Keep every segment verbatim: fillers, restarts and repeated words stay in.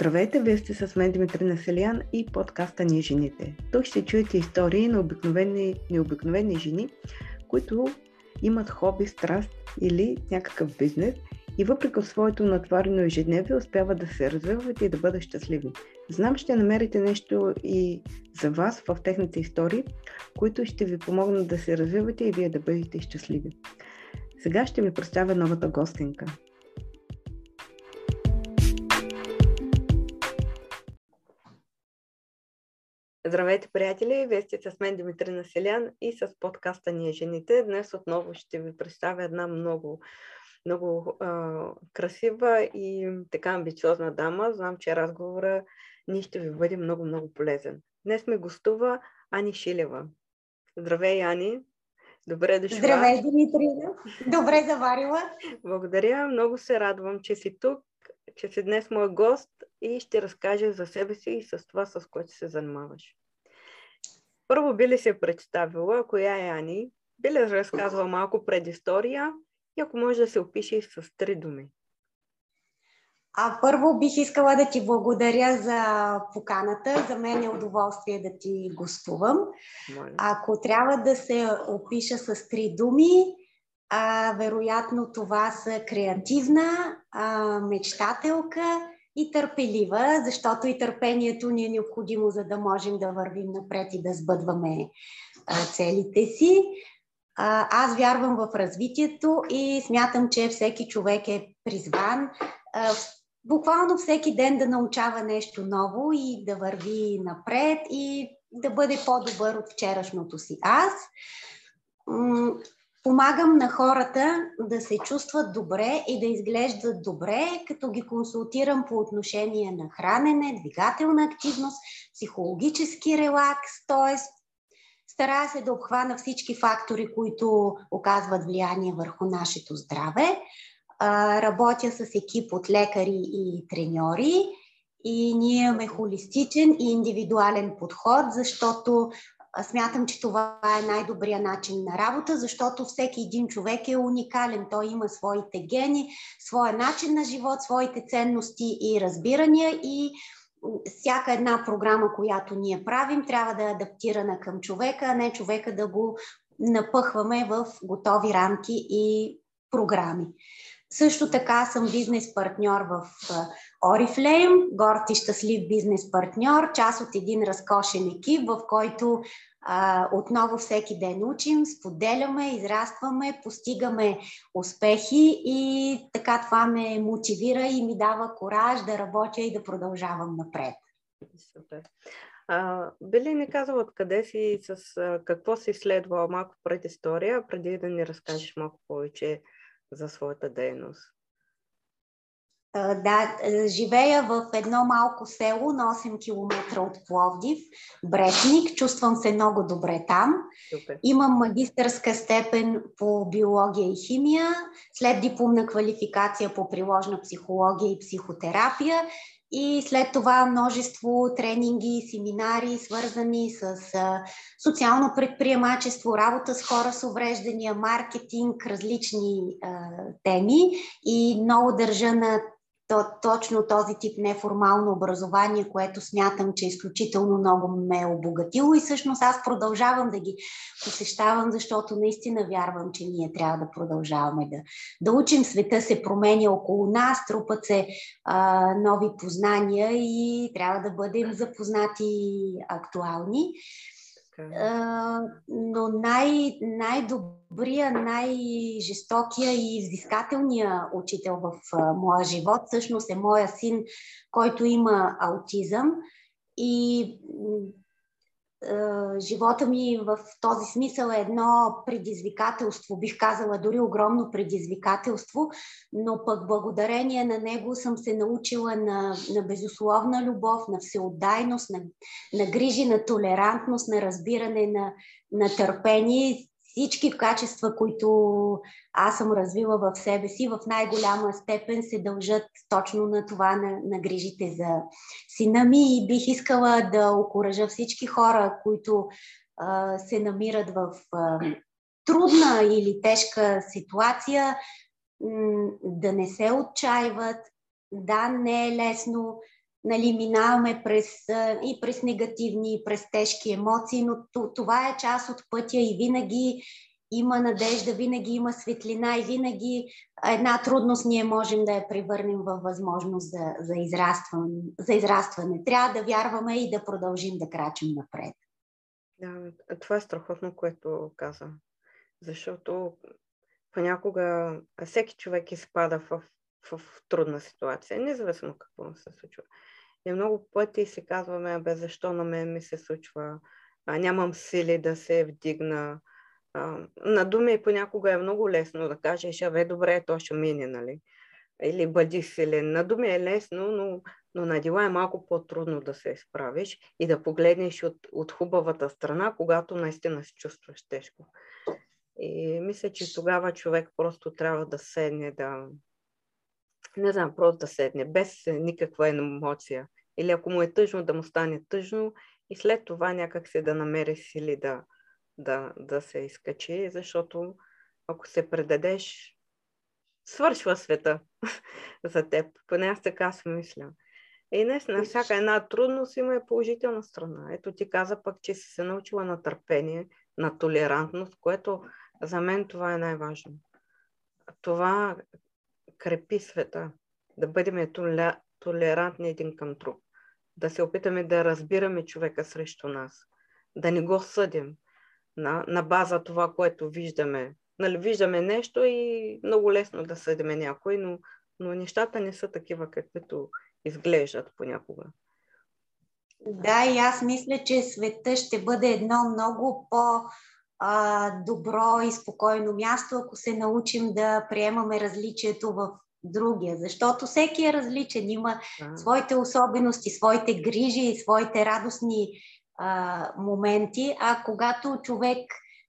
Здравейте, вие сте с мен Димитрина Селиян и подкаста НиеЖените. Тук ще чуете истории на обикновени, необикновени жени, които имат хобби, страст или някакъв бизнес и въпреки своето натварено ежедневие успяват да се развиват и да бъдат щастливи. Знам, ще намерите нещо и за вас в техните истории, които ще ви помогнат да се развивате и вие да бъдете щастливи. Сега ще ви представя новата гостенка. Здравейте, приятели! Вие сте с мен Димитрина Селиян и с подкаста НиеЖените. Днес отново ще ви представя една много, много а, красива и така амбициозна дама. Знам, че разговора ни ще ви бъде много, много полезен. Днес ми гостува Ани Шилева. Здравей, Ани! Добре дошла! Здравей, Димитрина! Добре заварила! Благодаря! Много се радвам, че си тук, че си днес мой гост и ще разкажа за себе си и с това, с което се занимаваш. Първо би ли се представила, коя е Ани, би ли разказвала малко предистория и ако може да се опиши с три думи? А първо бих искала да ти благодаря за поканата. За мен е удоволствие да ти гостувам. Моля. Ако трябва да се опиша с три думи, а, вероятно това са креативна, а, мечтателка и търпелива, защото и търпението ни е необходимо, за да можем да вървим напред и да сбъдваме а, целите си. А, аз вярвам в развитието и смятам, че всеки човек е призван а, буквално всеки ден да научава нещо ново и да върви напред и да бъде по-добър от вчерашното си аз. М- Помагам на хората да се чувстват добре и да изглеждат добре, като ги консултирам по отношение на хранене, двигателна активност, психологически релакс, т.е. старая се да обхвана всички фактори, които оказват влияние върху нашето здраве. Работя с екип от лекари и треньори и ние имаме холистичен и индивидуален подход, защото смятам, че това е най-добрият начин на работа, защото всеки един човек е уникален. Той има своите гени, своя начин на живот, своите ценности и разбирания и всяка една програма, която ние правим, трябва да е адаптирана към човека, а не човека да го напъхваме в готови рамки и програми. Също така съм бизнес партньор в Орифлейм, горд и щастлив бизнес партньор, част от един разкошен екип, в който а, отново всеки ден учим, споделяме, израстваме, постигаме успехи и така това ме мотивира и ми дава кураж да работя и да продължавам напред. Супер. А, би ли ни казала откъде си, с а, какво си следвала малко предистория, преди да ни разкажеш малко повече за своята дейност? Да, живея в едно малко село на осем километра от Пловдив, Бретник. Чувствам се много добре там. Супер. Имам магистърска степен по биология и химия, след дипломна квалификация по приложна психология и психотерапия и след това множество тренинги, семинари, свързани с социално предприемачество, работа с хора с увреждания, маркетинг, различни а, теми и много държа на то, точно този тип неформално образование, което смятам, че изключително много ме е обогатило и всъщност аз продължавам да ги посещавам, защото наистина вярвам, че ние трябва да продължаваме да, да учим. Света се променя около нас, трупат се а, нови познания и трябва да бъдем запознати и актуални. Uh, но най- най-добрия, най-жестокия и взискателния учител в uh, моя живот всъщност е моя син, който има аутизъм и uh, живота ми в този смисъл е едно предизвикателство, бих казала дори огромно предизвикателство, но пък благодарение на него съм се научила на, на безусловна любов, на всеотдайност, на, на грижи, на толерантност, на разбиране, на, на търпение. Всички качества, които аз съм развила в себе си, в най-голяма степен се дължат точно на това, на, на грижите за сина ми и бих искала да окуража всички хора, които а, се намират в а, трудна или тежка ситуация, м- да не се отчаиват, да, не е лесно, нали, минаваме през, и през негативни, и през тежки емоции, но това е част от пътя и винаги има надежда, винаги има светлина и винаги една трудност ние можем да я превърнем във възможност за, за, израстване, за израстване. Трябва да вярваме и да продължим да крачим напред. Да, това е страхотно, което казвам. Защото понякога всеки човек изпада в, в трудна ситуация, независимо какво му се случва. И много пъти си казваме, бе, защо на мен ми се случва, а, нямам сили да се вдигна. А, на думи понякога е много лесно да кажеш, а бе, добре, то ще мине, нали? Или бъди силен. На думи е лесно, но, но на дела е малко по-трудно да се изправиш и да погледнеш от, от хубавата страна, когато наистина се чувстваш тежко. И мисля, че тогава човек просто трябва да седне, да... Не знам, просто да седне, без никаква емоция. Или ако му е тъжно, да му стане тъжно и след това някак се да намери сили да, да, да се изкачи, защото ако се предадеш, свършва света за теб. Поне аз така си мисля. И днес на всяка една трудност има и положителна страна. Ето ти каза пък, че си се научила на търпение, на толерантност, което за мен това е най-важно. Това крепи света. Да бъдем толерантни един към друг. Да се опитаме да разбираме човека срещу нас. Да не го съдим на, на база това, което виждаме. Нали, виждаме нещо и много лесно да съдиме някой, но, но нещата не са такива, каквито изглеждат понякога. Да, и аз мисля, че света ще бъде едно много по-добро и спокойно място, ако се научим да приемаме различието в другия, защото всеки е различен, има да. Своите особености, своите грижи и своите радостни а, моменти, а когато човек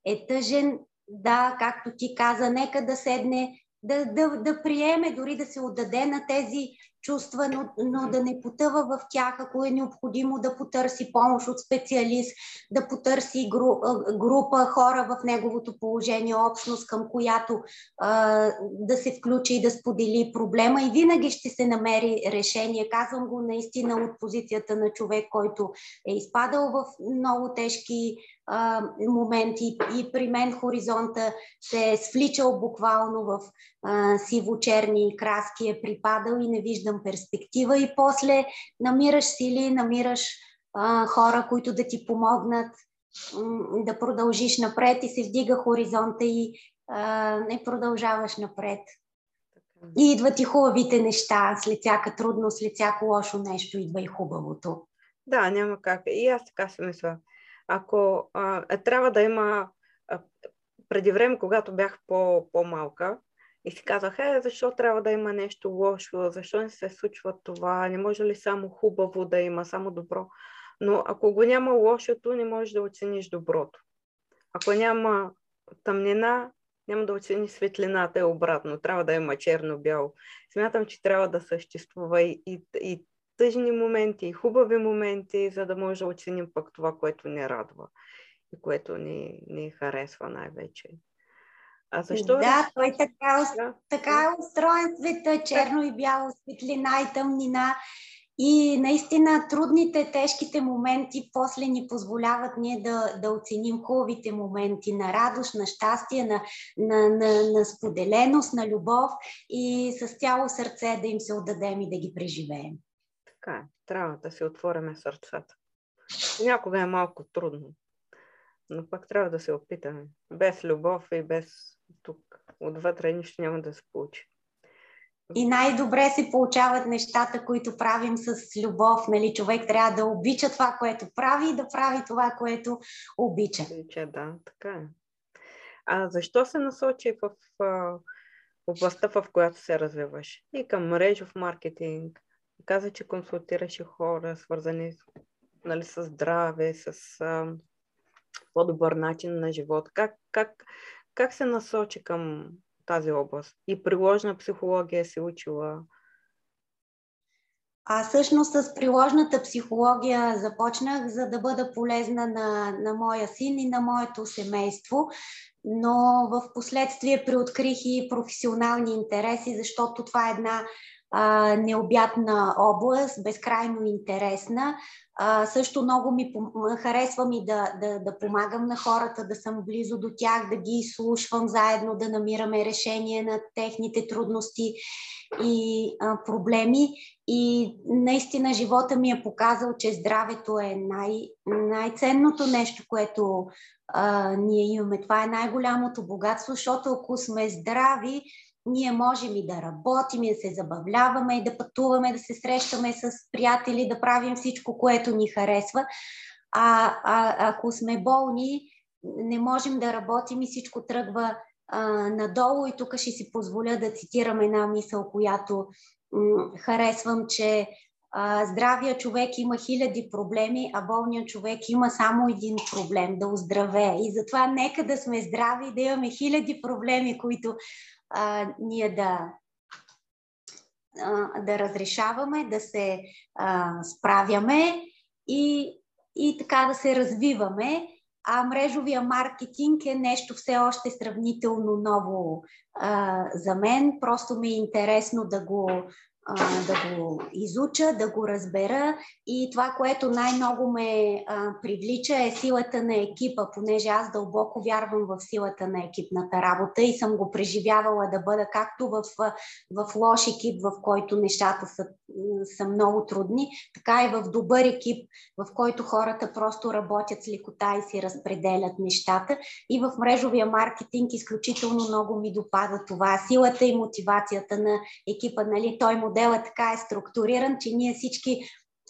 е тъжен, да, както ти каза, нека да седне, да, да, да приеме, дори да се отдаде на тези чувства, но, но да не потъва в тях, ако е необходимо да потърси помощ от специалист, да потърси гру, група хора в неговото положение, общност, към която а, да се включи и да сподели проблема и винаги ще се намери решение. Казвам го наистина от позицията на човек, който е изпадал в много тежки а, моменти и при мен хоризонта се е свличал буквално в а, сиво-черни краски, е припадал и не виждам перспектива и после намираш сили, намираш а, хора, които да ти помогнат м- да продължиш напред и се вдига хоризонта и а, не продължаваш напред. И идват и хубавите неща, след всяка трудност, след всяко лошо нещо идва и хубавото. Да, няма как. И аз така си мисля. Ако а, трябва да има а, преди време, когато бях по, по-малка, и си казах, е, защо трябва да има нещо лошо, защо не се случва това, не може ли само хубаво да има, само добро. Но ако го няма лошото, не можеш да оцениш доброто. Ако няма тъмнина, няма да оцениш светлината и обратно. Трябва да има черно-бяло. Смятам, че трябва да съществува и, и, и тъжни моменти, и хубави моменти, за да може да оценим пък това, което ни радва и което ни, ни харесва най-вече. А защо? Да, той така, да. така е устроен света, черно и бяло, светлина и тъмнина. И наистина трудните, тежките моменти после ни позволяват ние да, да оценим хубавите моменти на радост, на щастие, на, на, на, на споделеност, на любов и с цяло сърце да им се отдадем и да ги преживеем. Така, трябва да си отвориме сърцата. Някога е малко трудно, но пак трябва да се опитаме. Без любов и без тук. Отвътре нищо няма да се получи. И най-добре се получават нещата, които правим с любов. Нали? Човек трябва да обича това, което прави и да прави това, което обича. Обича, да, така е. А защо се насочи в, в областта, в която се развиваш? И към мрежов маркетинг. Каза, че консултираше хора, свързани нали, с здраве, с... по-добър начин на живот. Как, как, как се насочи към тази област? И приложна психология се учила? А всъщност с приложната психология започнах, за да бъда полезна на, на моя син и на моето семейство, но в последствие приоткрих и професионални интереси, защото това е една а, необятна област, безкрайно интересна. А, също много ми харесва ми да, да, да помагам на хората, да съм близо до тях, да ги изслушвам заедно, да намираме решение на техните трудности и а, проблеми. И наистина живота ми е показал, че здравето е най- най-ценното нещо, което а, ние имаме. Това е най-голямото богатство, защото ако сме здрави, ние можем и да работим, и да се забавляваме, и да пътуваме, да се срещаме с приятели, да правим всичко, което ни харесва. А, а ако сме болни, не можем да работим и всичко тръгва а, надолу. И тук ще си позволя да цитирам една мисъл, която м- харесвам, че а, здравия човек има хиляди проблеми, а болният човек има само един проблем – да оздравее. И затова нека да сме здрави и да имаме хиляди проблеми, които А, ние да, а, да разрешаваме, да се а, справяме и, и така да се развиваме. А мрежовия маркетинг е нещо все още сравнително ново а, за мен. Просто ми е интересно да го, а, да го изуча, да го разбера. И това, което най-много ме а, привлича, е силата на екипа, понеже аз дълбоко вярвам в силата на екипната работа и съм го преживявала да бъда както в, в лош екип, в който нещата са, са много трудни, така и в добър екип, в който хората просто работят с лекота и си разпределят нещата. И в мрежовия маркетинг изключително много ми допада това. Силата и мотивацията на екипа, нали, той моделът така е структуриран, че ние всички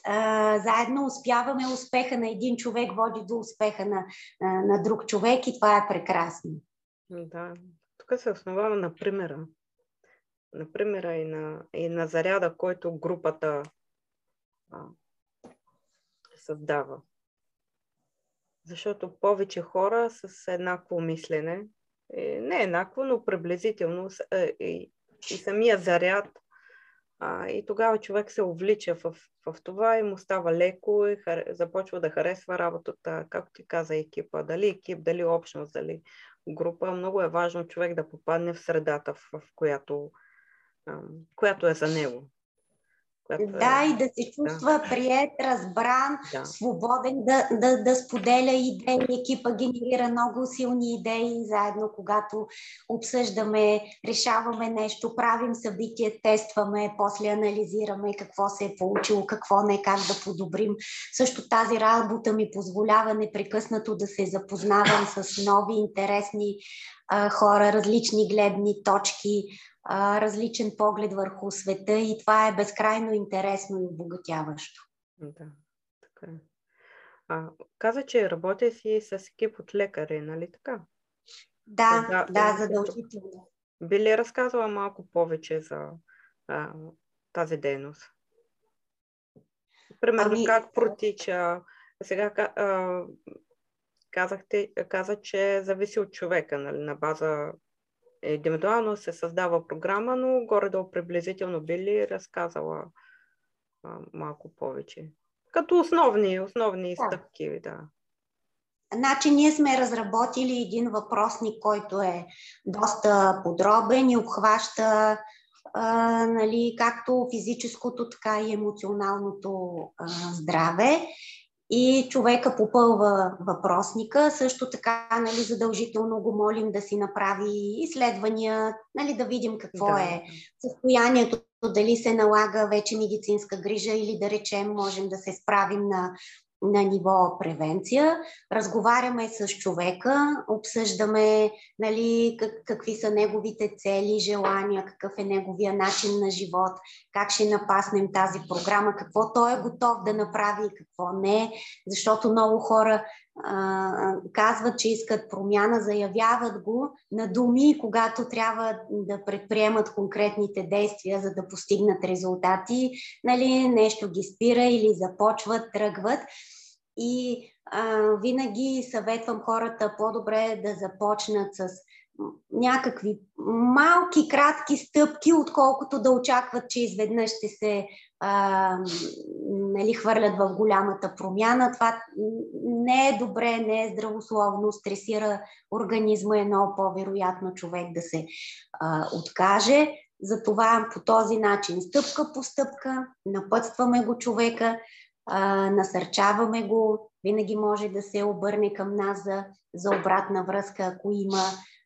а, заедно успяваме. Успеха на един човек води до успеха на, а, на друг човек и това е прекрасно. Да, тук се основава на примера. На примера и на, и на заряда, който групата а, създава. Защото повече хора с еднакво мислене, не еднакво, но приблизително и, и самия заряд. А, и тогава човек се увлича в, в това и му става леко и хар... започва да харесва работата, както ти каза, екипа. Дали екип, дали общност, дали група. Много е важно човек да попадне в средата, в, в която, ам, която е за него. Да, и да се чувства да. приет, разбран, да. свободен, да, да, да споделя идеи. Екипа генерира много силни идеи заедно, когато обсъждаме, решаваме нещо, правим събитие, тестваме, после анализираме какво се е получило, какво не, как да подобрим. Също тази работа ми позволява непрекъснато да се запознавам с нови, интересни а, хора, различни гледни точки, различен поглед върху света и това е безкрайно интересно и обогатяващо. Да, така е. А, каза, че работя си с екип от лекари, нали така? Да, да, да задължително. Би ли разказала малко повече за а, тази дейност? Примерно ами... как протича? Сега а, казахте, каза, че зависи от човека, нали, на база индивидуално се създава програма, но горе-долу приблизително би ли разказала а, малко повече? Като основни, основни да. стъпки, да. Значи ние сме разработили един въпросник, който е доста подробен и обхваща а, нали, както физическото, така и емоционалното а, здраве. И човека попълва въпросника. Също така, нали, задължително го молим да си направи изследвания, нали, да видим какво да. е състоянието, дали се налага вече медицинска грижа или да речем можем да се справим на, на ниво превенция. Разговаряме с човека, обсъждаме, нали, как, какви са неговите цели, желания, какъв е неговия начин на живот, как ще напаснем тази програма, какво той е готов да направи и какво не, защото много хора а, казват, че искат промяна, заявяват го на думи, когато трябва да предприемат конкретните действия, за да постигнат резултати, нали, нещо ги спира или започват, тръгват. И а, винаги съветвам хората по-добре да започнат с някакви малки, кратки стъпки, отколкото да очакват, че изведнъж ще се а, нали, хвърлят в голямата промяна. Това не е добре, не е здравословно, стресира организма, е много по-вероятно човек да се а, откаже. Затова по този начин, стъпка по стъпка, напътстваме го човека, а, насърчаваме го, винаги може да се обърне към нас за, за обратна връзка, ако има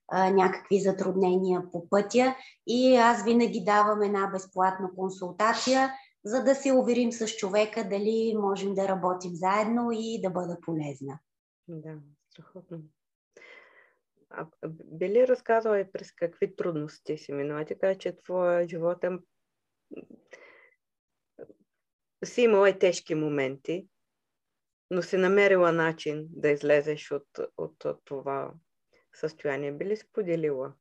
а, някакви затруднения по пътя. И аз винаги давам една безплатна консултация, за да се уверим с човека дали можем да работим заедно и да бъда полезна. Да, страхотно. А би ли разказала и през какви трудности си минала? Ти каза, че твоя живот е... си имала и тежки моменти, но си намерила начин да излезеш от, от, от това състояние. Би ли споделила?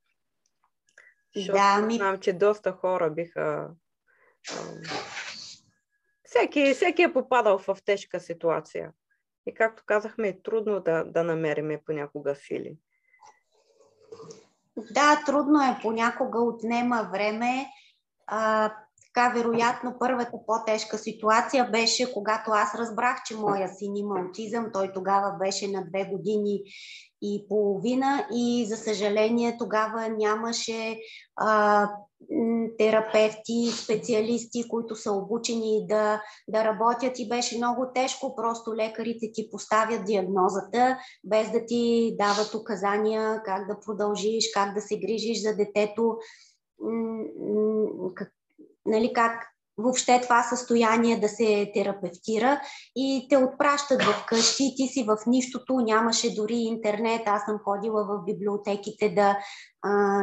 Защото да, ми... знам, че доста хора биха... Всеки, всеки е попадал в тежка ситуация. И както казахме, е трудно да, да намериме понякога сили. Да, трудно е, понякога отнема време. А, така, вероятно, първата по-тежка ситуация беше, когато аз разбрах, че моя син има аутизъм. Той тогава беше на две години и половина и, за съжаление, тогава нямаше а, терапевти, специалисти, които са обучени да, да работят и беше много тежко. Просто лекарите ти поставят диагнозата, без да ти дават указания как да продължиш, как да се грижиш за детето. Как, нали, как въобще това състояние да се терапевтира и те отпращат в къщи, ти си в нищото, нямаше дори интернет. Аз съм ходила в библиотеките да,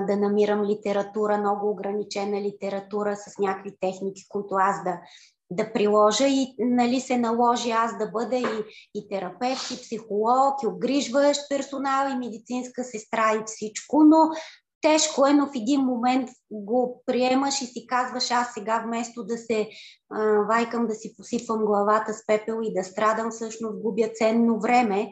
да намирам литература, много ограничена литература с някакви техники, които аз да, да приложа и нали, се наложи аз да бъда и, и терапевт, и психолог, и обгрижващ персонал, и медицинска сестра, и всичко, но тежко е, но в един момент го приемаш и си казваш, аз сега вместо да се а, вайкам, да си посипвам главата с пепел и да страдам, всъщност губя ценно време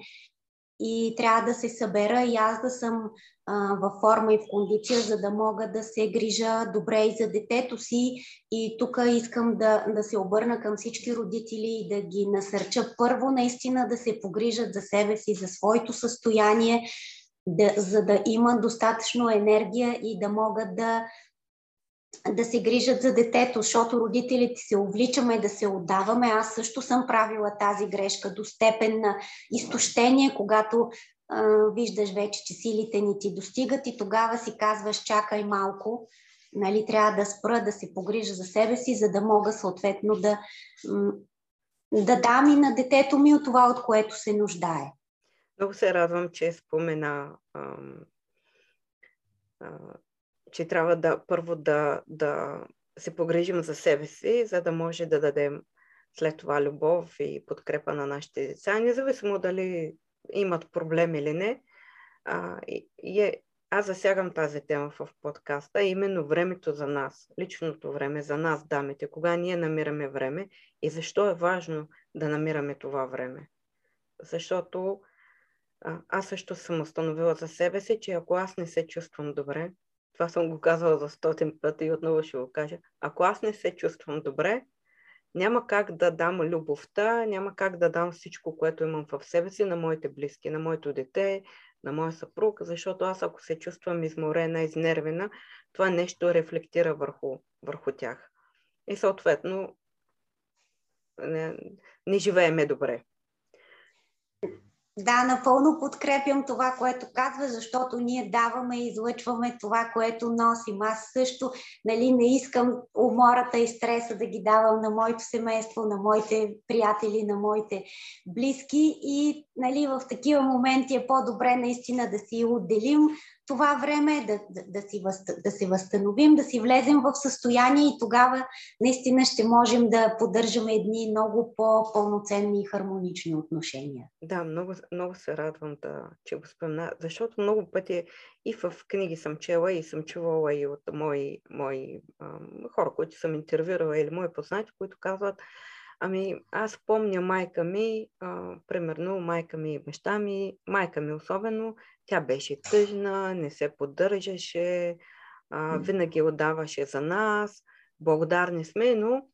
и трябва да се събера и аз да съм а, във форма и в кондиция, за да мога да се грижа добре и за детето си. И тук искам да, да се обърна към всички родители и да ги насърча първо наистина да се погрижат за себе си, за своето състояние, Да, за да има достатъчно енергия и да могат да, да се грижат за детето, защото родителите се увличаме да се отдаваме. Аз също съм правила тази грешка до степен на изтощение, когато а, виждаш вече, че силите ни ти достигат и тогава си казваш, чакай малко, нали, трябва да спра, да се погрижа за себе си, за да мога съответно да, да дам и на детето ми от това, от което се нуждае. Много се радвам, че спомена, а, а, че трябва да първо да, да се погрижим за себе си, за да може да дадем след това любов и подкрепа на нашите деца, независимо дали имат проблем или не. А, и е, аз засягам тази тема в подкаста, именно времето за нас, личното време за нас, дамите, кога ние намираме време и защо е важно да намираме това време. Защото аз също съм установила за себе си, че ако аз не се чувствам добре, това съм го казвала за стотен пъти и отново ще го кажа, ако аз не се чувствам добре, няма как да дам любовта, няма как да дам всичко, което имам в себе си на моите близки, на моето дете, на моя съпруг, защото аз ако се чувствам изморена, изнервена, това нещо рефлектира върху, върху тях. И съответно не, не живееме добре. Да, напълно подкрепям това, което казва, защото ние даваме и излъчваме това, което носим. Аз също нали, не искам умората и стреса да ги давам на моето семейство, на моите приятели, на моите близки и нали, в такива моменти е по-добре наистина да си отделим това време, да, да, да, си въз, да се възстановим, да си влезем в състояние и тогава наистина ще можем да поддържаме едни много по-пълноценни и хармонични отношения. Да, много, много се радвам, да, че го спомена, защото много пъти и в книги съм чела и съм чувала и от мои, мои ам, хора, които съм интервюрала или мои познати, които казват, ами аз помня майка ми, а, примерно майка ми и баща ми, майка ми особено, тя беше тъжна, не се поддържаше, а, винаги отдаваше за нас, благодарни сме, но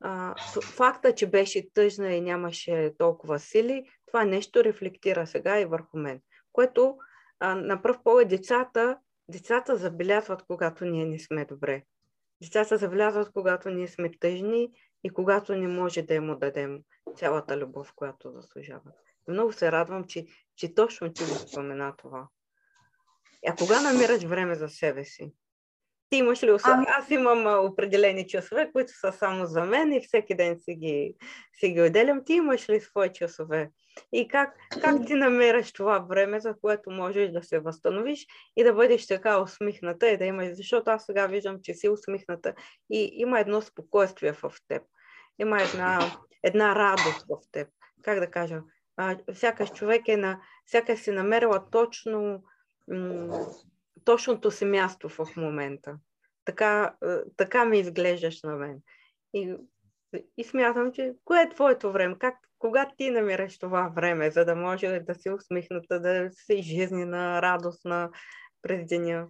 а, факта, че беше тъжна и нямаше толкова сили, това нещо рефлектира сега и върху мен, което а, на пръв поглед децата, децата забелязват, когато ние не сме добре. Децата завлязват, когато ние сме тъжни и когато не може да им дадем цялата любов, която заслужават. Много се радвам, че, че точно ти го спомена това. А кога намираш време за себе си? Ти имаш ли особено? Аз имам определени часове, които са само за мен и всеки ден си ги, си ги отделям. Ти имаш ли свои часове? И как, как ти намираш това време, за което можеш да се възстановиш и да бъдеш така усмихната и да имаш? Защото аз сега виждам, че си усмихната и има едно спокойствие в теб. Има една, една радост в теб. Как да кажа? Всякаш човек е на... Всякаш си намерила точно... М- точното си място в момента. Така, така ми изглеждаш на мен. И, и смятам, че кое е твоето време? Как, кога ти намираш това време, за да може да си усмихната, да си жизнена, радостна през деня?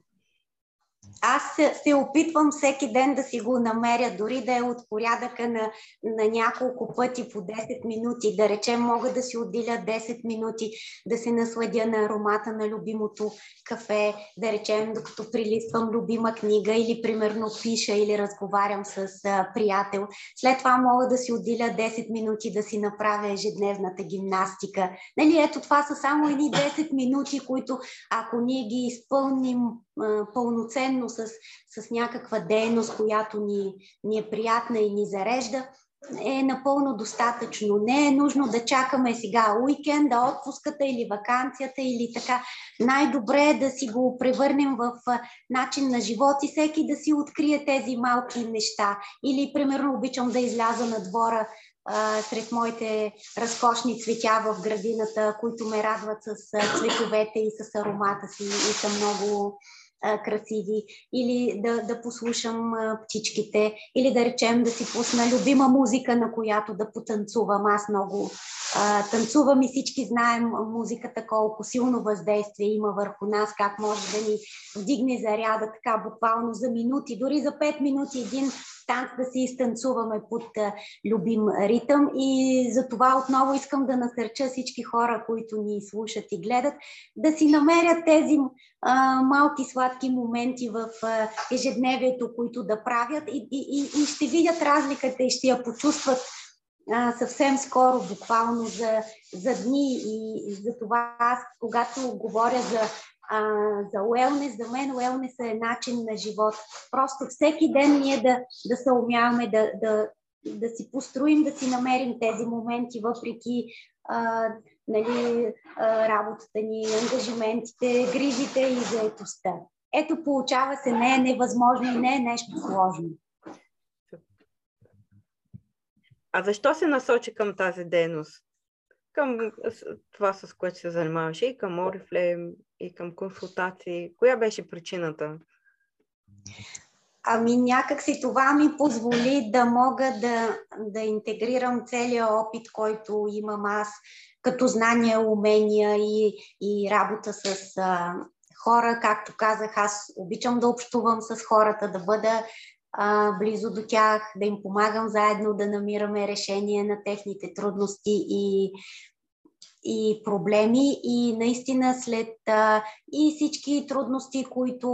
Аз се опитвам всеки ден да си го намеря, дори да е от порядъка на, на няколко пъти по десет минути. Да речем, мога да си отделя десет минути, да се насладя на аромата на любимото кафе, да речем, докато прилиствам любима книга или примерно пиша или разговарям с а, приятел. След това мога да си отделя десет минути да си направя ежедневната гимнастика. Нали, ето това са само едни десет минути, които ако ние ги изпълним а, пълноценно, с, с някаква дейност, която ни, ни е приятна и ни зарежда, е напълно достатъчно. Не е нужно да чакаме сега уикенда, отпуската или ваканцията или така. Най-добре е да си го превърнем в начин на живот и всеки да си открие тези малки неща. Или, примерно, обичам да изляза на двора а, сред моите разкошни цветя в градината, които ме радват с цветовете и с аромата си и са много... красиви, или да, да послушам а, птичките, или да речем да си пусна любима музика, на която да потанцувам. Аз много а, танцувам и всички знаем музиката, колко силно въздействие има върху нас, как може да ни вдигне заряда така буквално за минути, дори за пет минути един танц да си изтанцуваме под а, любим ритъм. И за това отново искам да насърча всички хора, които ни слушат и гледат, да си намерят тези а, малки сладки моменти в а, ежедневието, които да правят и, и, и ще видят разликата и ще я почувстват а, съвсем скоро, буквално за, за дни. И за това аз, когато говоря за А, за уелнес, за мен уелнес е начин на живот. Просто всеки ден ние да, да се умяваме, да, да, да си построим, да си намерим тези моменти, въпреки а, нали, а, работата ни, ангажиментите, грижите и заетостта. Ето, получава се, не е невъзможно и не е нещо сложно. А защо се насочи към тази дейност? Към това, с което се занимаваше, и към Орифлейм, и към консултации. Коя беше причината? Ами някак си това ми позволи да мога да, да интегрирам целият опит, който имам аз, като знания, умения и, и работа с а, хора. Както казах, аз обичам да общувам с хората, да бъда близо до тях, да им помагам заедно да намираме решение на техните трудности и, и проблеми. И наистина след а, и всички трудности, които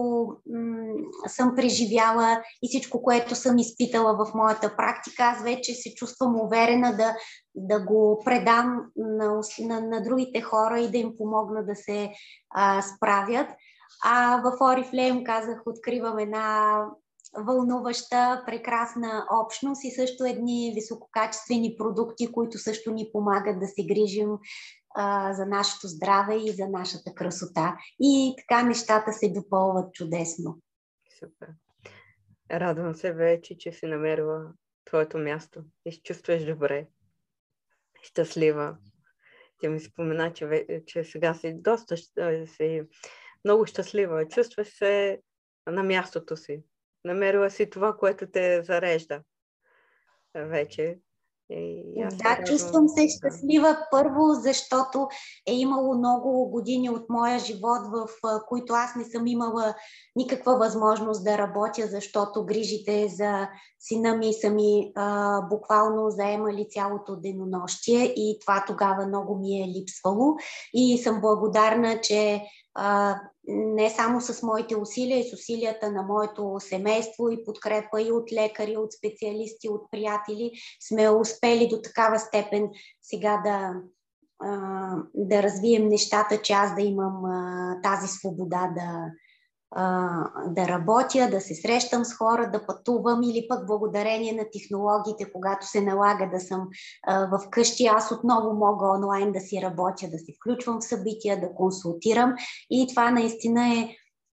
м- съм преживяла и всичко, което съм изпитала в моята практика, аз вече се чувствам уверена да, да го предам на, на, на другите хора и да им помогна да се а, справят. А в Орифлейм, казах, откривам една вълнуваща, прекрасна общност и също едни висококачествени продукти, които също ни помагат да се грижим а, за нашето здраве и за нашата красота. И така нещата се допълват чудесно. Супер. Радвам се вече, че си намерила твоето място и се чувстваш добре, щастлива. Ти ми спомена, че, че сега си доста си много щастлива. Чувстваш се на мястото си. Намерила си това, което те зарежда вече. Да, чувствам се щастлива първо, защото е имало много години от моя живот, в които аз не съм имала никаква възможност да работя, защото грижите за сина ми са ми а, буквално заемали цялото денонощие и това тогава много ми е липсвало. И съм благодарна, че а, не само с моите усилия, и с усилията на моето семейство и подкрепа и от лекари, от специалисти, от приятели, сме успели до такава степен сега да, а, да развием нещата, че аз да имам а, тази свобода да да работя, да се срещам с хора, да пътувам, или пък благодарение на технологиите, когато се налага да съм в къщи, аз отново мога онлайн да си работя, да се включвам в събития, да консултирам, и това наистина е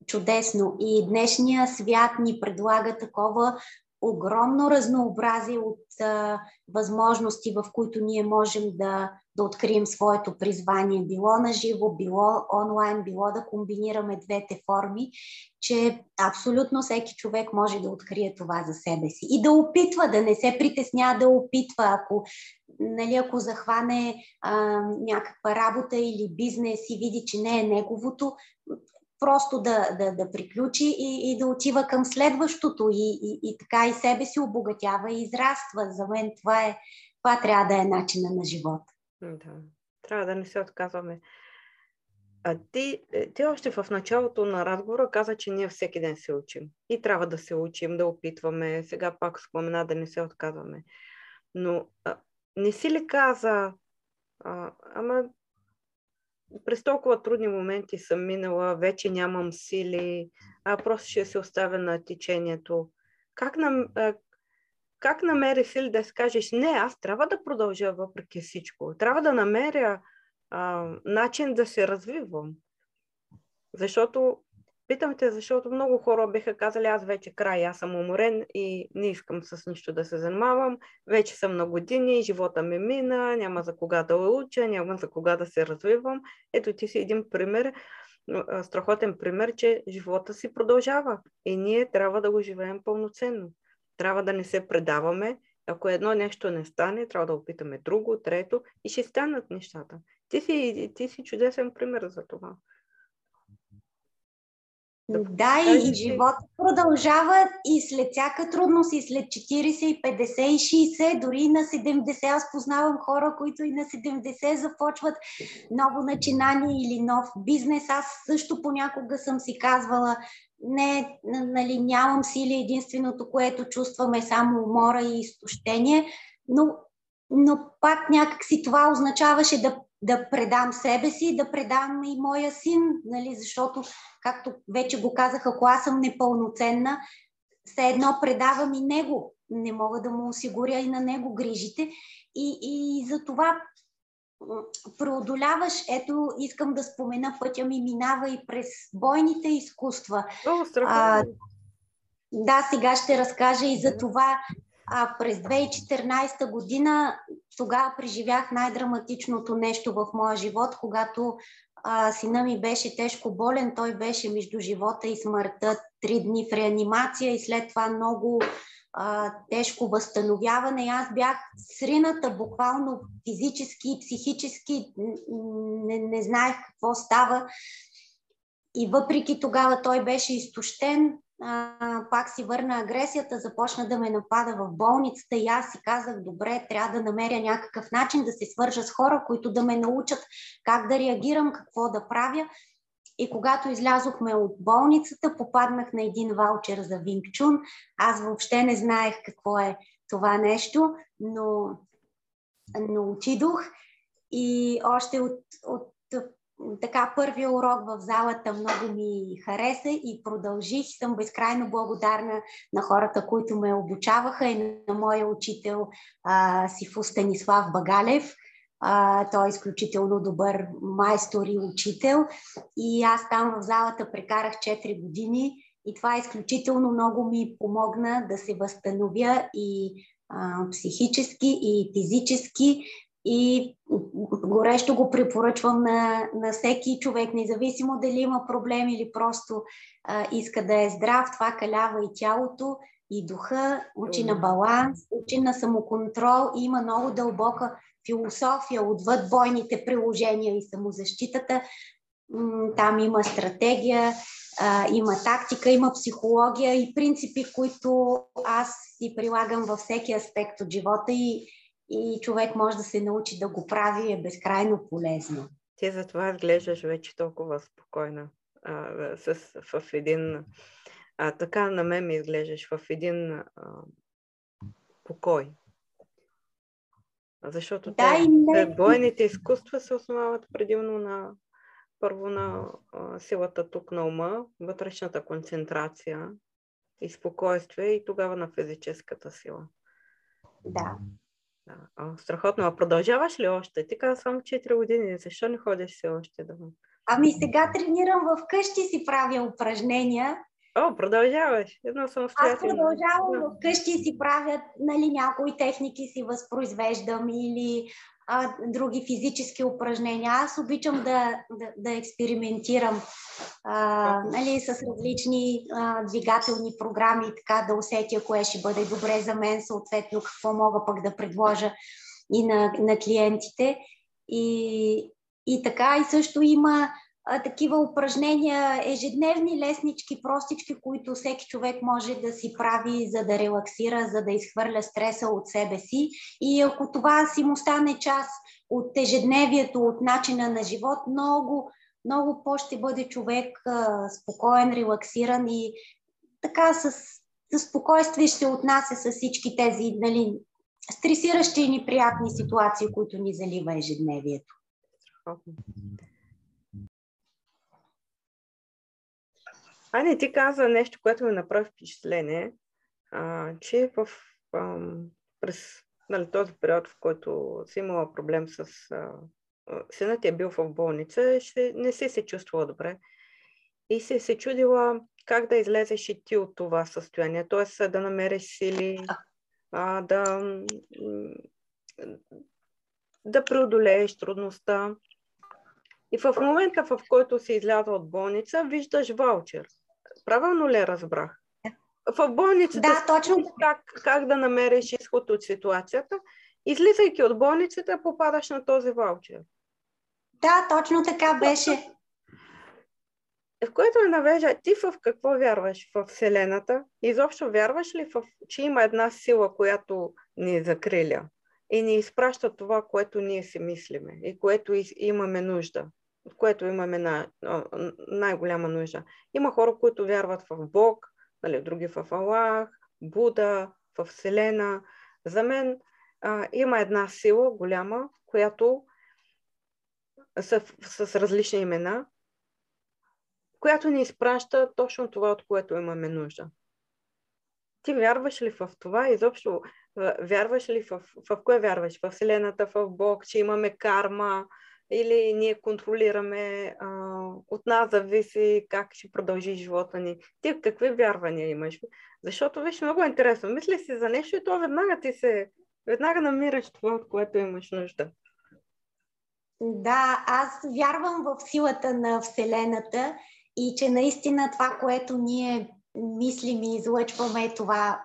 чудесно. И днешния свят ни предлага такова огромно разнообразие от а, възможности, в които ние можем да, да открием своето призвание, било на живо, било онлайн, било да комбинираме двете форми, че абсолютно всеки човек може да открие това за себе си и да опитва, да не се притеснява да опитва, ако, нали, ако захване а, някаква работа или бизнес и види, че не е неговото, просто да, да, да приключи и, и да отива към следващото и, и, и така и себе си обогатява и израства. За мен това, е, това трябва да е начина на живота. Да, трябва да не се отказваме. А ти, ти още в началото на разговора каза, че ние всеки ден се учим. И трябва да се учим, да опитваме. Сега пак спомена да не се отказваме. Но а, не си ли каза, а, ама... през толкова трудни моменти съм минала, вече нямам сили, а просто ще се оставя на течението. Как, нам, как намери сили да си кажеш, не, аз трябва да продължа въпреки всичко. Трябва да намеря а, начин да се развивам. Защото, питам те, защото много хора биха казали, аз вече край, аз съм уморен и не искам с нищо да се занимавам. Вече съм на години, живота ми мина, няма за кога да уча, няма за кога да се развивам. Ето ти си един пример, страхотен пример, че живота си продължава и ние трябва да го живеем пълноценно. Трябва да не се предаваме. Ако едно нещо не стане, трябва да опитаме друго, трето и ще станат нещата. Ти си, ти си чудесен пример за това. Да, и живота продължава и след всяка трудност, и след четирийсет, и петдесет, и шейсет, дори на седемдесет. Аз познавам хора, които и на седемдесет започват ново начинание или нов бизнес. Аз също понякога съм си казвала, не, нали, нямам сили, единственото, което чувстваме е само умора и изтощение, но, но пак някакси това означаваше да да предам себе си, да предам и моя син, нали, защото, както вече го казах, ако аз съм непълноценна, все едно предавам и него. Не мога да му осигуря и на него грижите. И, и за това преодоляваш, ето, искам да спомена, пътя ми минава и през бойните изкуства. О, а, да, сега ще разкажа и за това. А през две хиляди и четиринайсета година тогава преживях най-драматичното нещо в моя живот, когато а, сина ми беше тежко болен. Той беше между живота и смъртта, три дни в реанимация и след това много а, тежко възстановяване. И аз бях срината буквално физически и психически, не, не знаех какво става. И въпреки тогава той беше изтощен, а, пак си върна агресията, започна да ме напада в болницата и аз си казах, добре, трябва да намеря някакъв начин да се свържа с хора, които да ме научат как да реагирам, какво да правя. И когато излязохме от болницата, попаднах на един ваучер за Винг Чун. Аз въобще не знаех какво е това нещо, но, но отидох и още от, от така, първият урок в залата много ми хареса и продължих. Съм безкрайно благодарна на хората, които ме обучаваха и на моя учител а, Сифу Танислав Багалев. А, той е изключително добър майстор и учител. И аз там в залата прекарах четири години и това изключително много ми помогна да се възстановя и а, психически, и физически. И горещо го препоръчвам на, на всеки човек, независимо дали има проблем или просто а, иска да е здрав. Това калява и тялото, и духа, учи на баланс, учи на самоконтрол и има много дълбока философия отвъд бойните приложения и самозащитата. Там има стратегия, а, има тактика, има психология и принципи, които аз си прилагам във всеки аспект от живота и И човек може да се научи да го прави, е безкрайно полезно. Ти затова изглеждаш вече толкова спокойна. А, с, в един... А, така на мен ми изглеждаш в един а, покой. Защото да, те, бойните изкуства се основават предимно на първо на а, силата тук на ума, вътрешната концентрация и спокойствие и тогава на физическата сила. Да. А, страхотно. А продължаваш ли още? Ти каза само четири години. Защо не ходиш си още дома? Ами сега тренирам вкъщи, си правя упражнения. О, продължаваш. Едно самостоятелно. Аз продължавам вкъщи и си правя, нали, някои техники си възпроизвеждам или а, други физически упражнения. Аз обичам да, да, да експериментирам а, нали, с различни а, двигателни програми и така да усетя кое ще бъде добре за мен, съответно какво мога пък да предложа и на, на клиентите. И, и така, и също има такива упражнения, ежедневни, леснички, простички, които всеки човек може да си прави, за да релаксира, за да изхвърля стреса от себе си. И ако това си му стане част от ежедневието, от начина на живот, много, много по-ще бъде човек а, спокоен, релаксиран и така с, с спокойствие ще отнася с всички тези, нали, стресиращи и неприятни ситуации, които ни залива ежедневието. Ани, ти каза нещо, което ми направи впечатление, а, че в, а, през нали, този период, в който си имала проблем с... А, синът ти е бил в болница, ще, не си се чувствала добре и си се чудила как да излезеш и ти от това състояние, т.е. да намериш сили, а, да, да преодолееш трудността. И в момента, в който си изляза от болница, виждаш ваучер. Правилно ли разбрах? В болницата да, точно. Как, как да намериш изход от ситуацията. Излизайки от болницата, попадаш на този ваучер. Да, точно така беше. В което ме навежда, ти в какво вярваш? В Вселената? Изобщо вярваш ли, в, че има една сила, която ни закриля и ни изпраща това, което ние си мислиме и което имаме нужда, от което имаме най- най-голяма нужда. Има хора, които вярват в Бог, нали, други в Аллах, Буда, в Вселена. За мен а, има една сила голяма, която с, с различни имена, която ни изпраща точно това, от което имаме нужда. Ти вярваш ли в това? Изобщо вярваш ли в, в кое вярваш? В Вселената, в Бог, че имаме карма или ние контролираме, а, от нас зависи как ще продължи живота ни. Ти какви вярвания имаш? Защото виж, много е интересно. Мисли си за нещо и то веднага ти се, веднага намираш това, от което имаш нужда. Да, аз вярвам в силата на Вселената и че наистина това, което ние мислим и излъчваме, това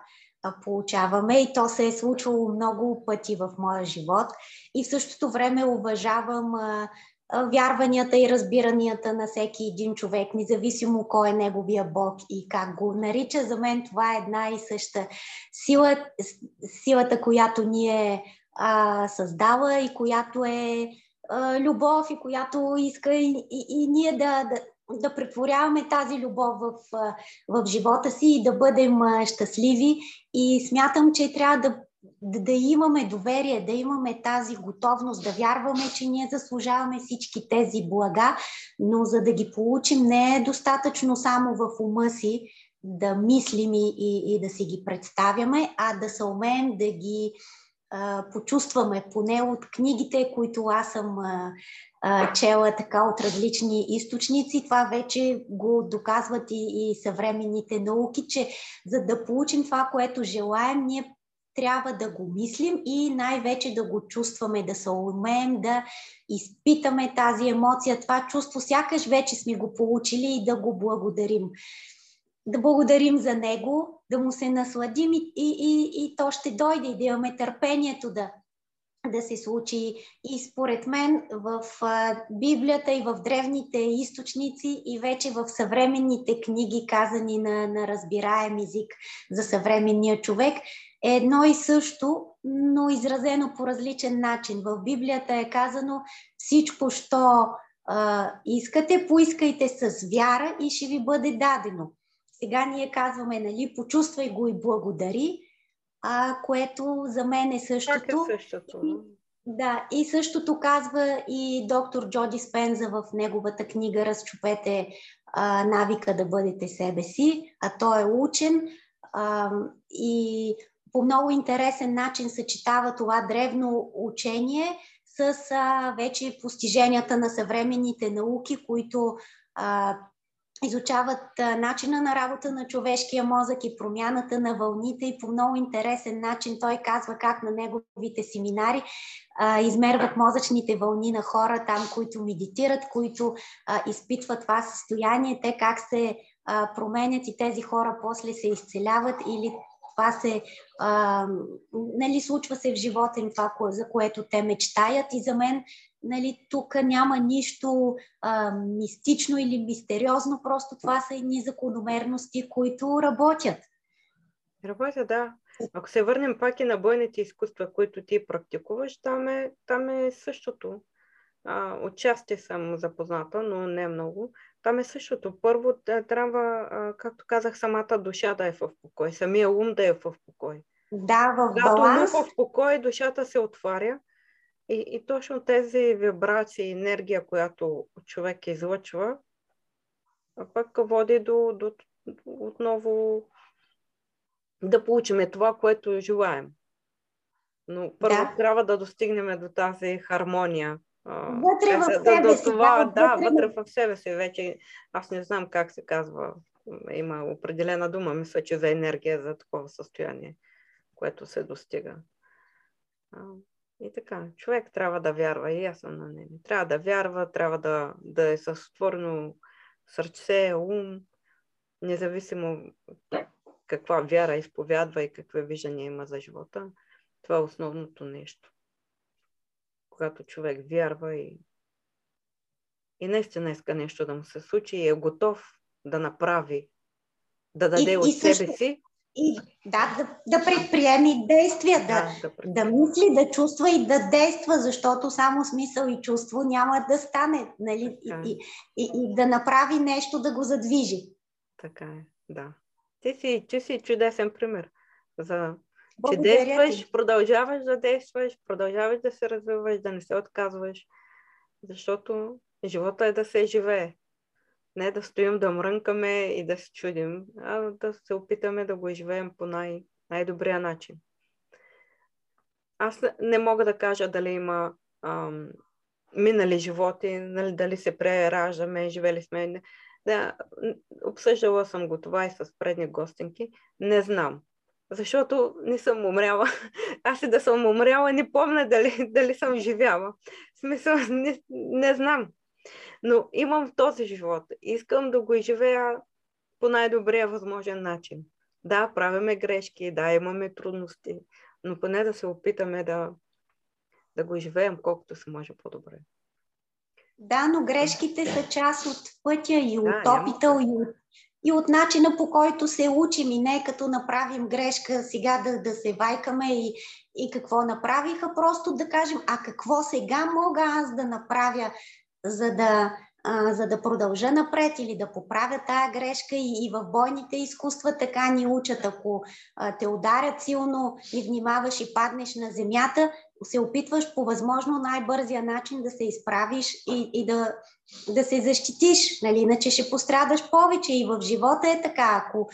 получаваме и то се е случвало много пъти в моя живот и в същото време уважавам а, а, вярванията и разбиранията на всеки един човек, независимо кой е неговия Бог и как го нарича. За мен това е една и съща сила, силата, която ни е а, създала и която е а, любов и която иска и, и, и ние да... да да претворяваме тази любов в, в живота си и да бъдем щастливи. И смятам, че трябва да, да имаме доверие, да имаме тази готовност, да вярваме, че ние заслужаваме всички тези блага, но за да ги получим не е достатъчно само в ума си да мислим и, и да си ги представяме, а да се умеем да ги а, почувстваме, поне от книгите, които аз съм а, чела така от различни източници. Това вече го доказват и, и съвременните науки, че за да получим това, което желаем, ние трябва да го мислим и най-вече да го чувстваме, да се умеем, да изпитаме тази емоция, това чувство, сякаш вече сме го получили и да го благодарим. Да благодарим за него, да му се насладим и, и, и, и то ще дойде и да имаме търпението да да се случи. И според мен в Библията и в древните източници и вече в съвременните книги, казани на, на разбираем език за съвременния човек, е едно и също, но изразено по различен начин. В Библията е казано: всичко, що а, искате, поискайте с вяра и ще ви бъде дадено. Сега ние казваме, нали, почувствай го и благодари, а, което за мен е същото. Е същото. И, да, и същото казва и доктор Джо Диспенза в неговата книга "Разчупете а, навика да бъдете себе си", а той е учен а, и по много интересен начин съчетава това древно учение с а, вече постиженията на съвременните науки, които а, изучават а, начина на работа на човешкия мозък и промяната на вълните, и по много интересен начин той казва как на неговите семинари а, измерват мозъчните вълни на хора там, които медитират, които а, изпитват това състояние, те как се а, променят и тези хора после се изцеляват или това се, а, нали, случва се в живота им това, за което те мечтаят. И за мен, нали, тук няма нищо а, мистично или мистериозно, просто това са едни закономерности, които работят. Работят, да. Ако се върнем пак и на бойните изкуства, които ти практикуваш, там е, там е същото. А, отчасти съм запозната, но не много. Там е същото. Първо трябва, както казах, самата душа да е в покой, самия ум да е в покой. Да, в баланс. Когато в покой, душата се отваря и, и точно тези вибрации, енергия, която човек излъчва, пък води до, до, до отново да получим това, което желаем. Но първо да. трябва да достигнем до тази хармония. Вътре в себе си. Да, да, вътре в себе си вече. Аз не знам как се казва. Има определена дума, мисля, че за енергия, за такова състояние, което се достига. И така, човек трябва да вярва, и аз съм на него. Трябва да вярва, трябва да, да е с отворено сърце, ум, независимо каква вяра изповядва и какви виждания има за живота. Това е основното нещо. Когато човек вярва и, и наистина иска нещо да му се случи и е готов да направи, да даде и, от и себе също, си. И, да, да, да предприеми действия, да, да, да, предприеми. Да мисли, да чувства и да действа, защото само с мисъл и чувство няма да стане, нали? И, и, и, и да направи нещо, да го задвижи. Така е, да. Ти си, ти си чудесен пример за... Че действаш, продължаваш да действаш, продължаваш да се развиваш, да не се отказваш, защото живота е да се живее. Не да стоим, да мрънкаме и да се чудим, а да се опитаме да го живеем по най- най-добрия начин. Аз не мога да кажа дали има ам, минали животи, дали се прераждаме, живели сме. Да, обсъждала съм го това и с предни гостинки. Не знам. Защото не съм умряла. Аз и да съм умряла, не помня дали, дали съм живяла. В смисъл, не, не знам. Но имам този живот. Искам да го живея по най-добрия възможен начин. Да, правиме грешки, да, имаме трудности, но поне да се опитаме да, да го живеем колкото се може по-добре. Да, но грешките са част от пътя и от да, опита, и от И от начина, по който се учим, и не като направим грешка сега да, да се вайкаме и, и какво направиха, просто да кажем, а какво сега мога аз да направя, за да, а, за да продължа напред или да поправя тая грешка. И, и в бойните изкуства така ни учат, ако а, те ударят силно и внимаваш и паднеш на земята, се опитваш по възможно най-бързия начин да се изправиш и, и да, да се защитиш, нали? Иначе ще пострадаш повече. И в живота е така. Ако,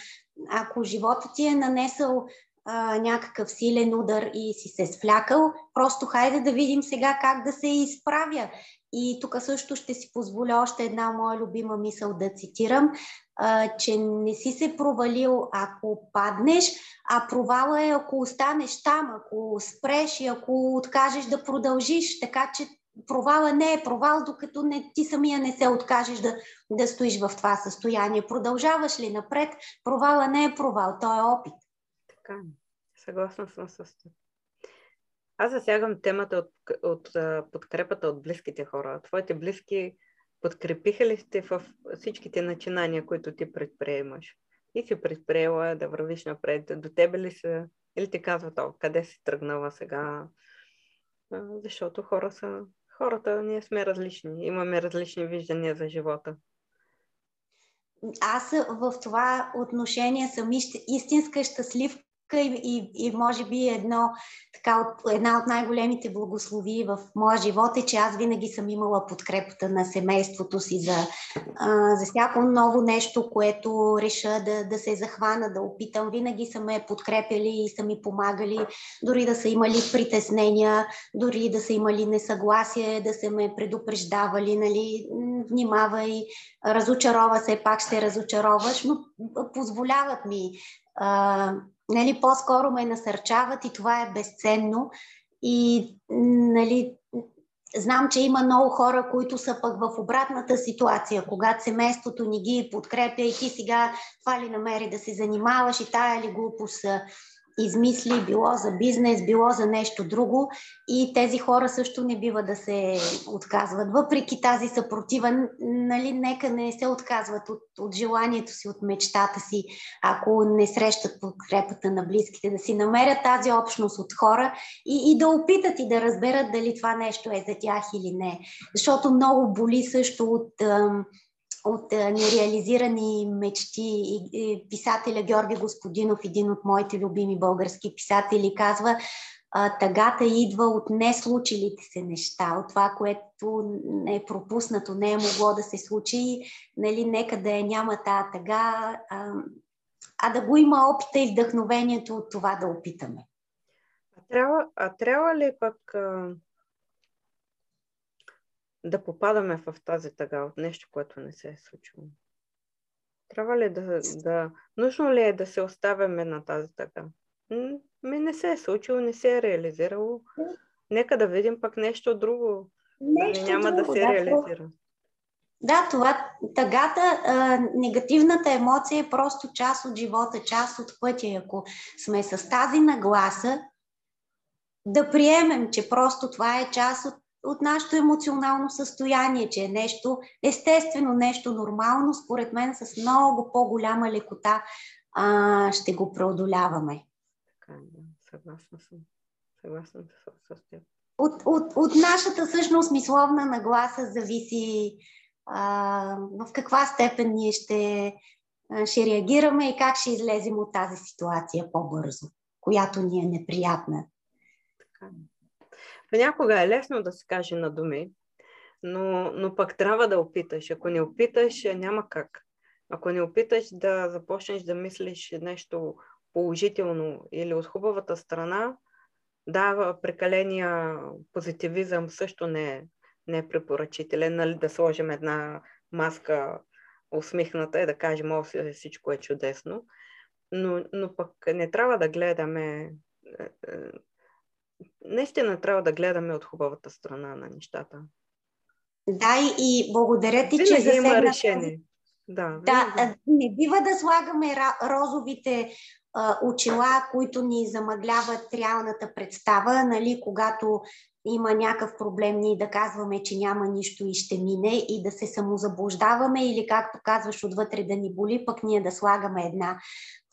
ако живота ти е нанесъл а, някакъв силен удар и си се свлякал, просто хайде да видим сега как да се изправя. И тук също ще си позволя още една моя любима мисъл да цитирам, а, че не си се провалил, ако паднеш, а провала е, ако останеш там, ако спреш и ако откажеш да продължиш. Така че провала не е провал, докато не, ти самия не се откажеш да, да стоиш в това състояние. Продължаваш ли напред, провала не е провал, той е опит. Така, съгласна съм с това. Аз засягам темата от, от подкрепата от близките хора. Твоите близки подкрепиха ли сте в всичките начинания, които ти предприемаш? И си предприела да вървиш напред. До тебе ли са? Или ти казват, о, къде си тръгнала сега? Защото хора са... хората, ние сме различни. Имаме различни виждания за живота. Аз в това отношение съм истинска щастливка и, и, и може би едно, така, една от най-големите благословии в моя живот е, че аз винаги съм имала подкрепата на семейството си за, а, за всяко ново нещо, което реша да, да се захвана, да опитам. Винаги са ме подкрепили и са ми помагали, дори да са имали притеснения, дори да са имали несъгласие, да са ме предупреждавали, нали, внимавай, разочарова се, пак ще разочароваш, но позволяват ми. А, нали, по-скоро ме насърчават и това е безценно. И нали, знам, че има много хора, които са пък в обратната ситуация, когато семейството ни ги подкрепя и ти сега това ли намери да се занимаваш и тая ли глупост измисли, било за бизнес, било за нещо друго. И тези хора също не бива да се отказват. Въпреки тази съпротива, нали, нека не се отказват от, от желанието си, от мечтата си, ако не срещат подкрепата на близките, да си намерят тази общност от хора и, и да опитат и да разберат дали това нещо е за тях или не. Защото много боли също от... от нереализирани мечти. И писателя Георги Господинов, един от моите любими български писатели, казва: тъгата идва от неслучилите се неща, от това, което е пропуснато, не е могло да се случи. Нали, нека да я няма тая тъга, а, а да го има опита и вдъхновението от това да опитаме. А трябва, а трябва ли пък... А... да попадаме в тази тъга от нещо, което не се е случило? Трябва ли да... да... нужно ли е да се оставяме на тази тъга? Ми не се е случило, не се е реализирало. Нека да видим пък нещо друго. Нещо да няма друго, да се да, реализира. Да, това тъгата, а, негативната емоция е просто част от живота, част от пътя. Ако сме с тази нагласа, да приемем, че просто това е част от от нашето емоционално състояние, че е нещо естествено, нещо нормално, според мен с много по-голяма лекота а, ще го преодоляваме. Така, да, съгласна съм. Съгласна съм с теб. От, от, от нашата всъщност мисловна нагласа зависи а, в каква степен ние ще, ще реагираме и как ще излезем от тази ситуация по-бързо, която ни е неприятна. Така. Понякога е лесно да се каже на думи, но, но пък трябва да опиташ. Ако не опиташ, няма как. Ако не опиташ да започнеш да мислиш нещо положително или от хубавата страна, да, прекаления позитивизъм също не е, не е препоръчителен. Нали, да сложим една маска усмихната и да кажем, о, всичко е чудесно. Но, но пък не трябва да гледаме... Наистина трябва да гледаме от хубавата страна на нещата. Да, и благодаря ти, винаги че засегна... има решение. Да, да, не бива да слагаме розовите а, очила, които ни замъгляват реалната представа, нали, когато има някакъв проблем, ние да казваме, че няма нищо и ще мине и да се самозаблуждаваме или, както казваш, отвътре да ни боли, пък ние да слагаме една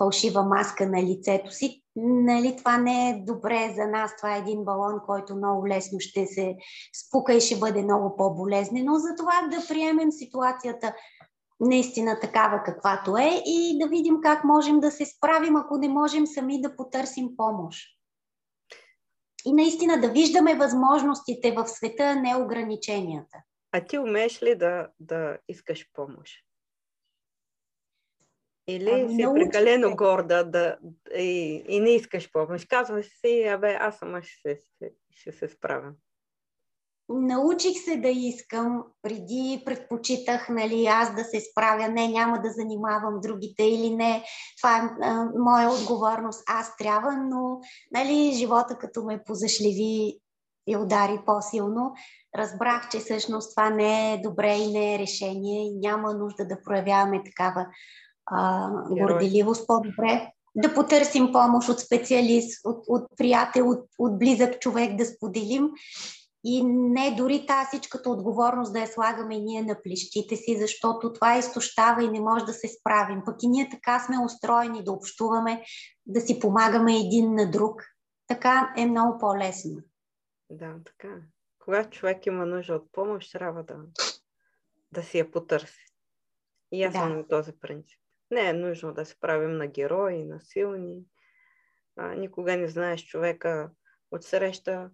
фалшива маска на лицето си. Нали, това не е добре за нас, това е един балон, който много лесно ще се спука и ще бъде много по-болезнено, затова да приемем ситуацията наистина такава каквато е и да видим как можем да се справим, ако не можем сами да потърсим помощ. И наистина да виждаме възможностите в света, а не ограниченията. А ти умееш ли да, да искаш помощ? Или а, си прекалено се. горда да, и, и не искаш помощ? Казваш си, абе, аз сама ще се, ще се справя. Научих се да искам. Преди предпочитах, нали, аз да се справя, не, няма да занимавам другите или не. Това е а, моя отговорност, аз трябва, но нали, живота като ме позашлеви и удари по-силно, разбрах, че всъщност това не е добре и не е решение и няма нужда да проявяваме такава а, горделивост. По-добре да потърсим помощ от специалист, от, от приятел, от, от близък човек да споделим. И не дори тази всичката отговорност да я слагаме и ние на плещите си, защото това изтощава и не може да се справим. Пък и ние така сме устроени да общуваме, да си помагаме един на друг. Така е много по-лесно. Да, така. Когато човек има нужда от помощ, трябва да, да си я потърси. И аз съм на този принцип. Не е нужно да се правим на герои, на силни. А, никога не знаеш човека от среща.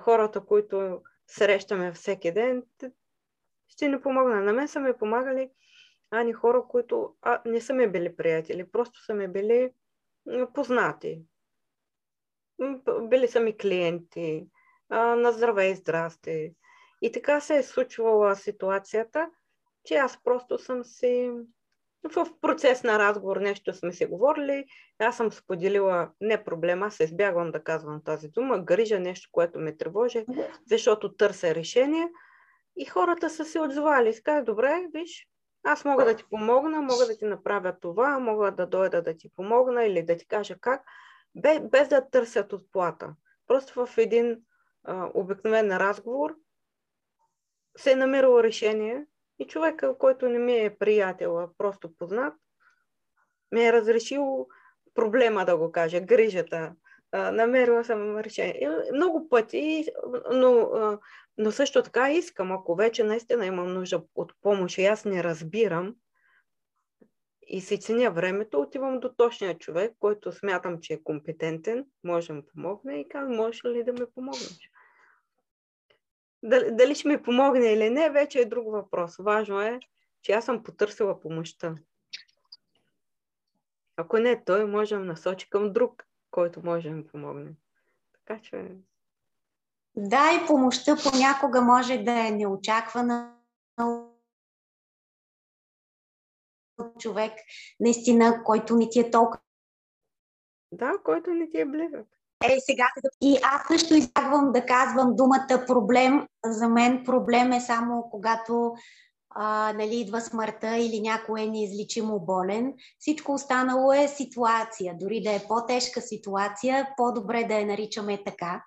Хората, които срещаме всеки ден, ще ни помогна. На мен са ми помагали ани хора, които а, не са ми били приятели, просто са ми били познати. Били са ми клиенти, а, на здраве и здрасти. И така се е случвала ситуацията, че аз просто съм си... В процес на разговор нещо сме се говорили. Аз съм споделила не проблема, аз избягвам да казвам тази дума, грижа, нещо, което ме тревожи, защото търся решение. И хората са се отзвали. Сказа, добре, виж, аз мога да ти помогна, мога да ти направя това, мога да дойда да ти помогна или да ти кажа как, без да търсят отплата. Просто в един а, обикновен разговор се е намирало решение. И човека, който не ми е приятел, а просто познат, ми е разрешил проблема, да го кажа, грижата. Намерила съм решение. Много пъти, но, но също така искам, ако вече наистина имам нужда от помощ и аз не разбирам и си ценя времето, отивам до точния човек, който смятам, че е компетентен, може да ми помогне и казвам, можеш ли да ми помогнеш? Дали ще ми помогне или не, вече е друг въпрос. Важно е, че аз съм потърсила помощта. Ако не, той може да насочи към друг, който може да ми помогне. Така че... Да, и помощта понякога може да е неочаквана от човек, наистина, който не ти е толкова... Да, който не ти е близък. Е, сега. И аз също избягвам да казвам думата проблем. За мен проблем е само когато а, нали, идва смъртта или някой е неизлечимо болен. Всичко останало е ситуация. Дори да е по-тежка ситуация, по-добре да я наричаме така.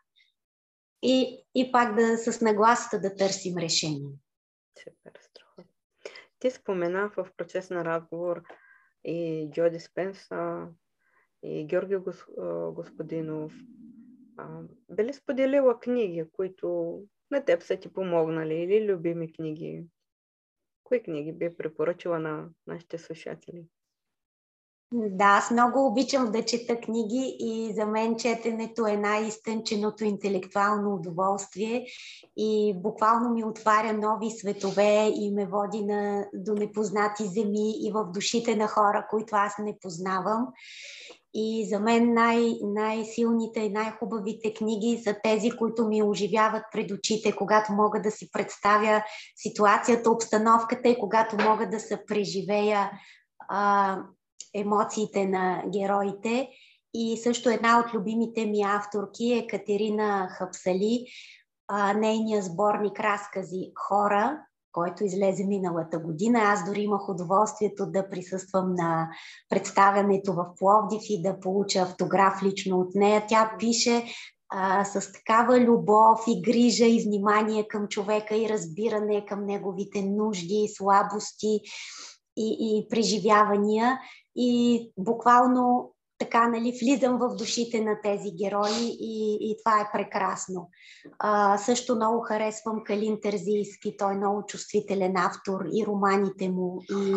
И, и пак да с нагласата да търсим решение. Супер, страхотно. Ти спомена в процес на разговор и Джо Диспенза, и Георги Господинов. Били споделила книги, които на теб са ти помогнали, или любими книги? Кои книги би препоръчила на нашите слушатели? Да, аз много обичам да чета книги и за мен четенето е най-изтънченото интелектуално удоволствие и буквално ми отваря нови светове и ме води на, до непознати земи и в душите на хора, които аз не познавам. И за мен най- най-силните и най-хубавите книги са тези, които ми оживяват пред очите, когато мога да си представя ситуацията, обстановката и когато мога да се преживея а, емоциите на героите. И също една от любимите ми авторки е Катерина Хапсали, а, нейния сборник разкази «Хора», който излезе миналата година. Аз дори имах удоволствието да присъствам на представянето в Пловдив и да получа автограф лично от нея. Тя пише а, с такава любов и грижа и внимание към човека и разбиране към неговите нужди, слабости и, и преживявания. И буквално така, нали, влизам в душите на тези герои и, и това е прекрасно. А, също много харесвам Калин Терзийски, той е много чувствителен автор и романите му, и,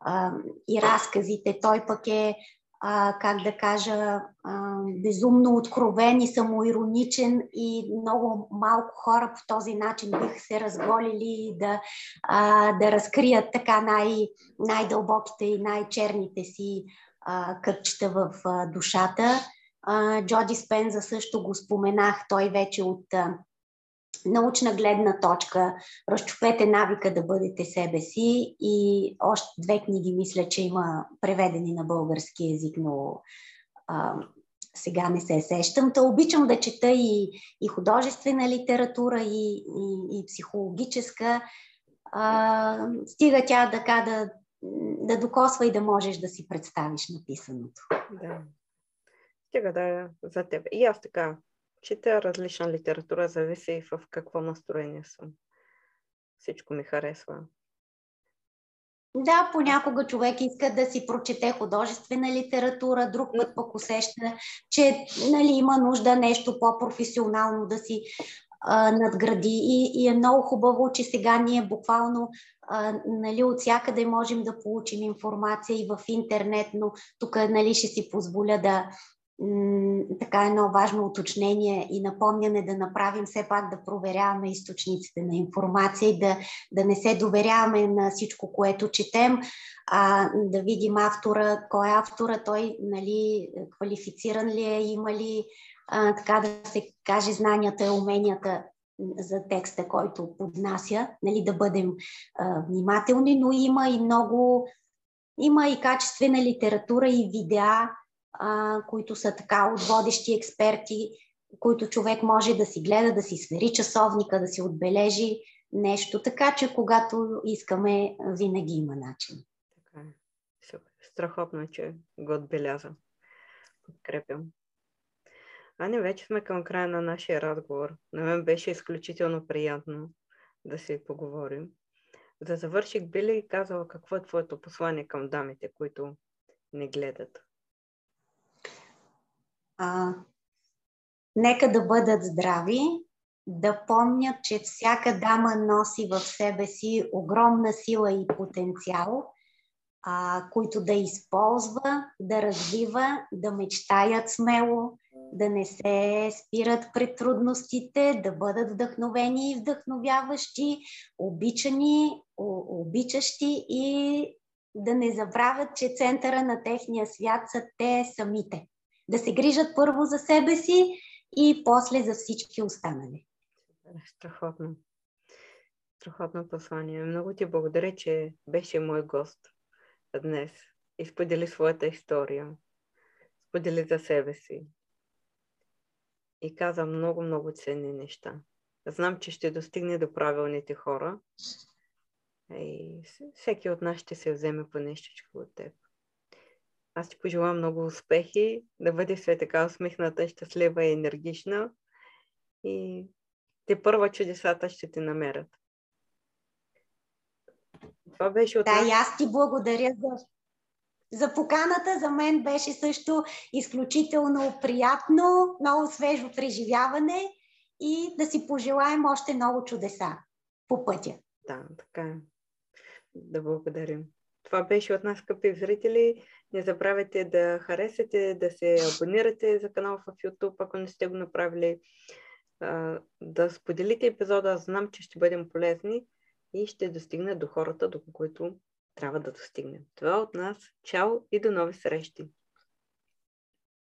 а, и разказите. Той пък е, а, как да кажа, а, безумно откровен и самоироничен и много малко хора по този начин биха се разголили да, а, да разкрият така най, най-дълбоките и най-черните си къпчета в душата. Джо Диспенза също го споменах, той вече от научна гледна точка. Разчупете навика да бъдете себе си и още две книги мисля, че има преведени на български език, но а, сега не се сещам. Та обичам да чета и, и художествена литература, и, и, и психологическа. А, стига тя така да да докосва и да можеш да си представиш написаното. Да. Стига да е за теб. И аз така чета различна литература, зависи в какво настроение съм. Всичко ми харесва. Да, понякога човек иска да си прочете художествена литература, друг път пък усеща, че нали, има нужда нещо по-професионално да си а, надгради. И, и е много хубаво, че сега ние буквално а, нали, от всякъде можем да получим информация и в интернет, но тук нали, ще си позволя да... така едно важно уточнение и напомняне да направим все пак да проверяваме източниците на информация и да, да не се доверяваме на всичко, което четем, а да видим автора, кой е автора, той нали, квалифициран ли е, има ли а, така да се каже знанията и уменията за текста, който поднася, нали, да бъдем а, внимателни, но има и много, има и качествена литература и видеа, които са така от водещи експерти, които човек може да си гледа, да си свери часовника, да си отбележи нещо, така че когато искаме, винаги има начин. Така е. Супер. Страхотно, че го отбелязам. Подкрепям. Ани, вече сме към края на нашия разговор. На мен беше изключително приятно да си поговорим. За завърших би ли казала какво е твоето послание към дамите, които не гледат? А, нека да бъдат здрави, да помнят, че всяка дама носи в себе си огромна сила и потенциал, а, които да използва, да развива, да мечтаят смело, да не се спират пред трудностите, да бъдат вдъхновени и вдъхновяващи, обичани, обичащи и да не забравят, че центъра на техния свят са те самите. Да се грижат първо за себе си и после за всички останали. Страхотно. Страхотно послание. Много ти благодаря, че беше мой гост днес. И сподели своята история. Сподели за себе си. И каза много-много ценни неща. Знам, че ще достигне до правилните хора. И всеки от нас ще се вземе по нещичко от теб. Аз ти пожелавам много успехи, да бъдеш все така усмихната, щастлива и енергична. И те първа чудесата ще те намерят. Това беше от... Да, и аз ти благодаря за, за поканата. За мен беше също изключително приятно, много свежо преживяване и да си пожелаем още много чудеса по пътя. Да, така. Да благодарим. Това беше от нас, скъпи зрители. Не забравяйте да харесате, да се абонирате за канала в YouTube, ако не сте го направили. Да споделите епизода. Знам, че ще бъдем полезни и ще достигне до хората, до които трябва да достигнем. Това от нас. Чао и до нови срещи!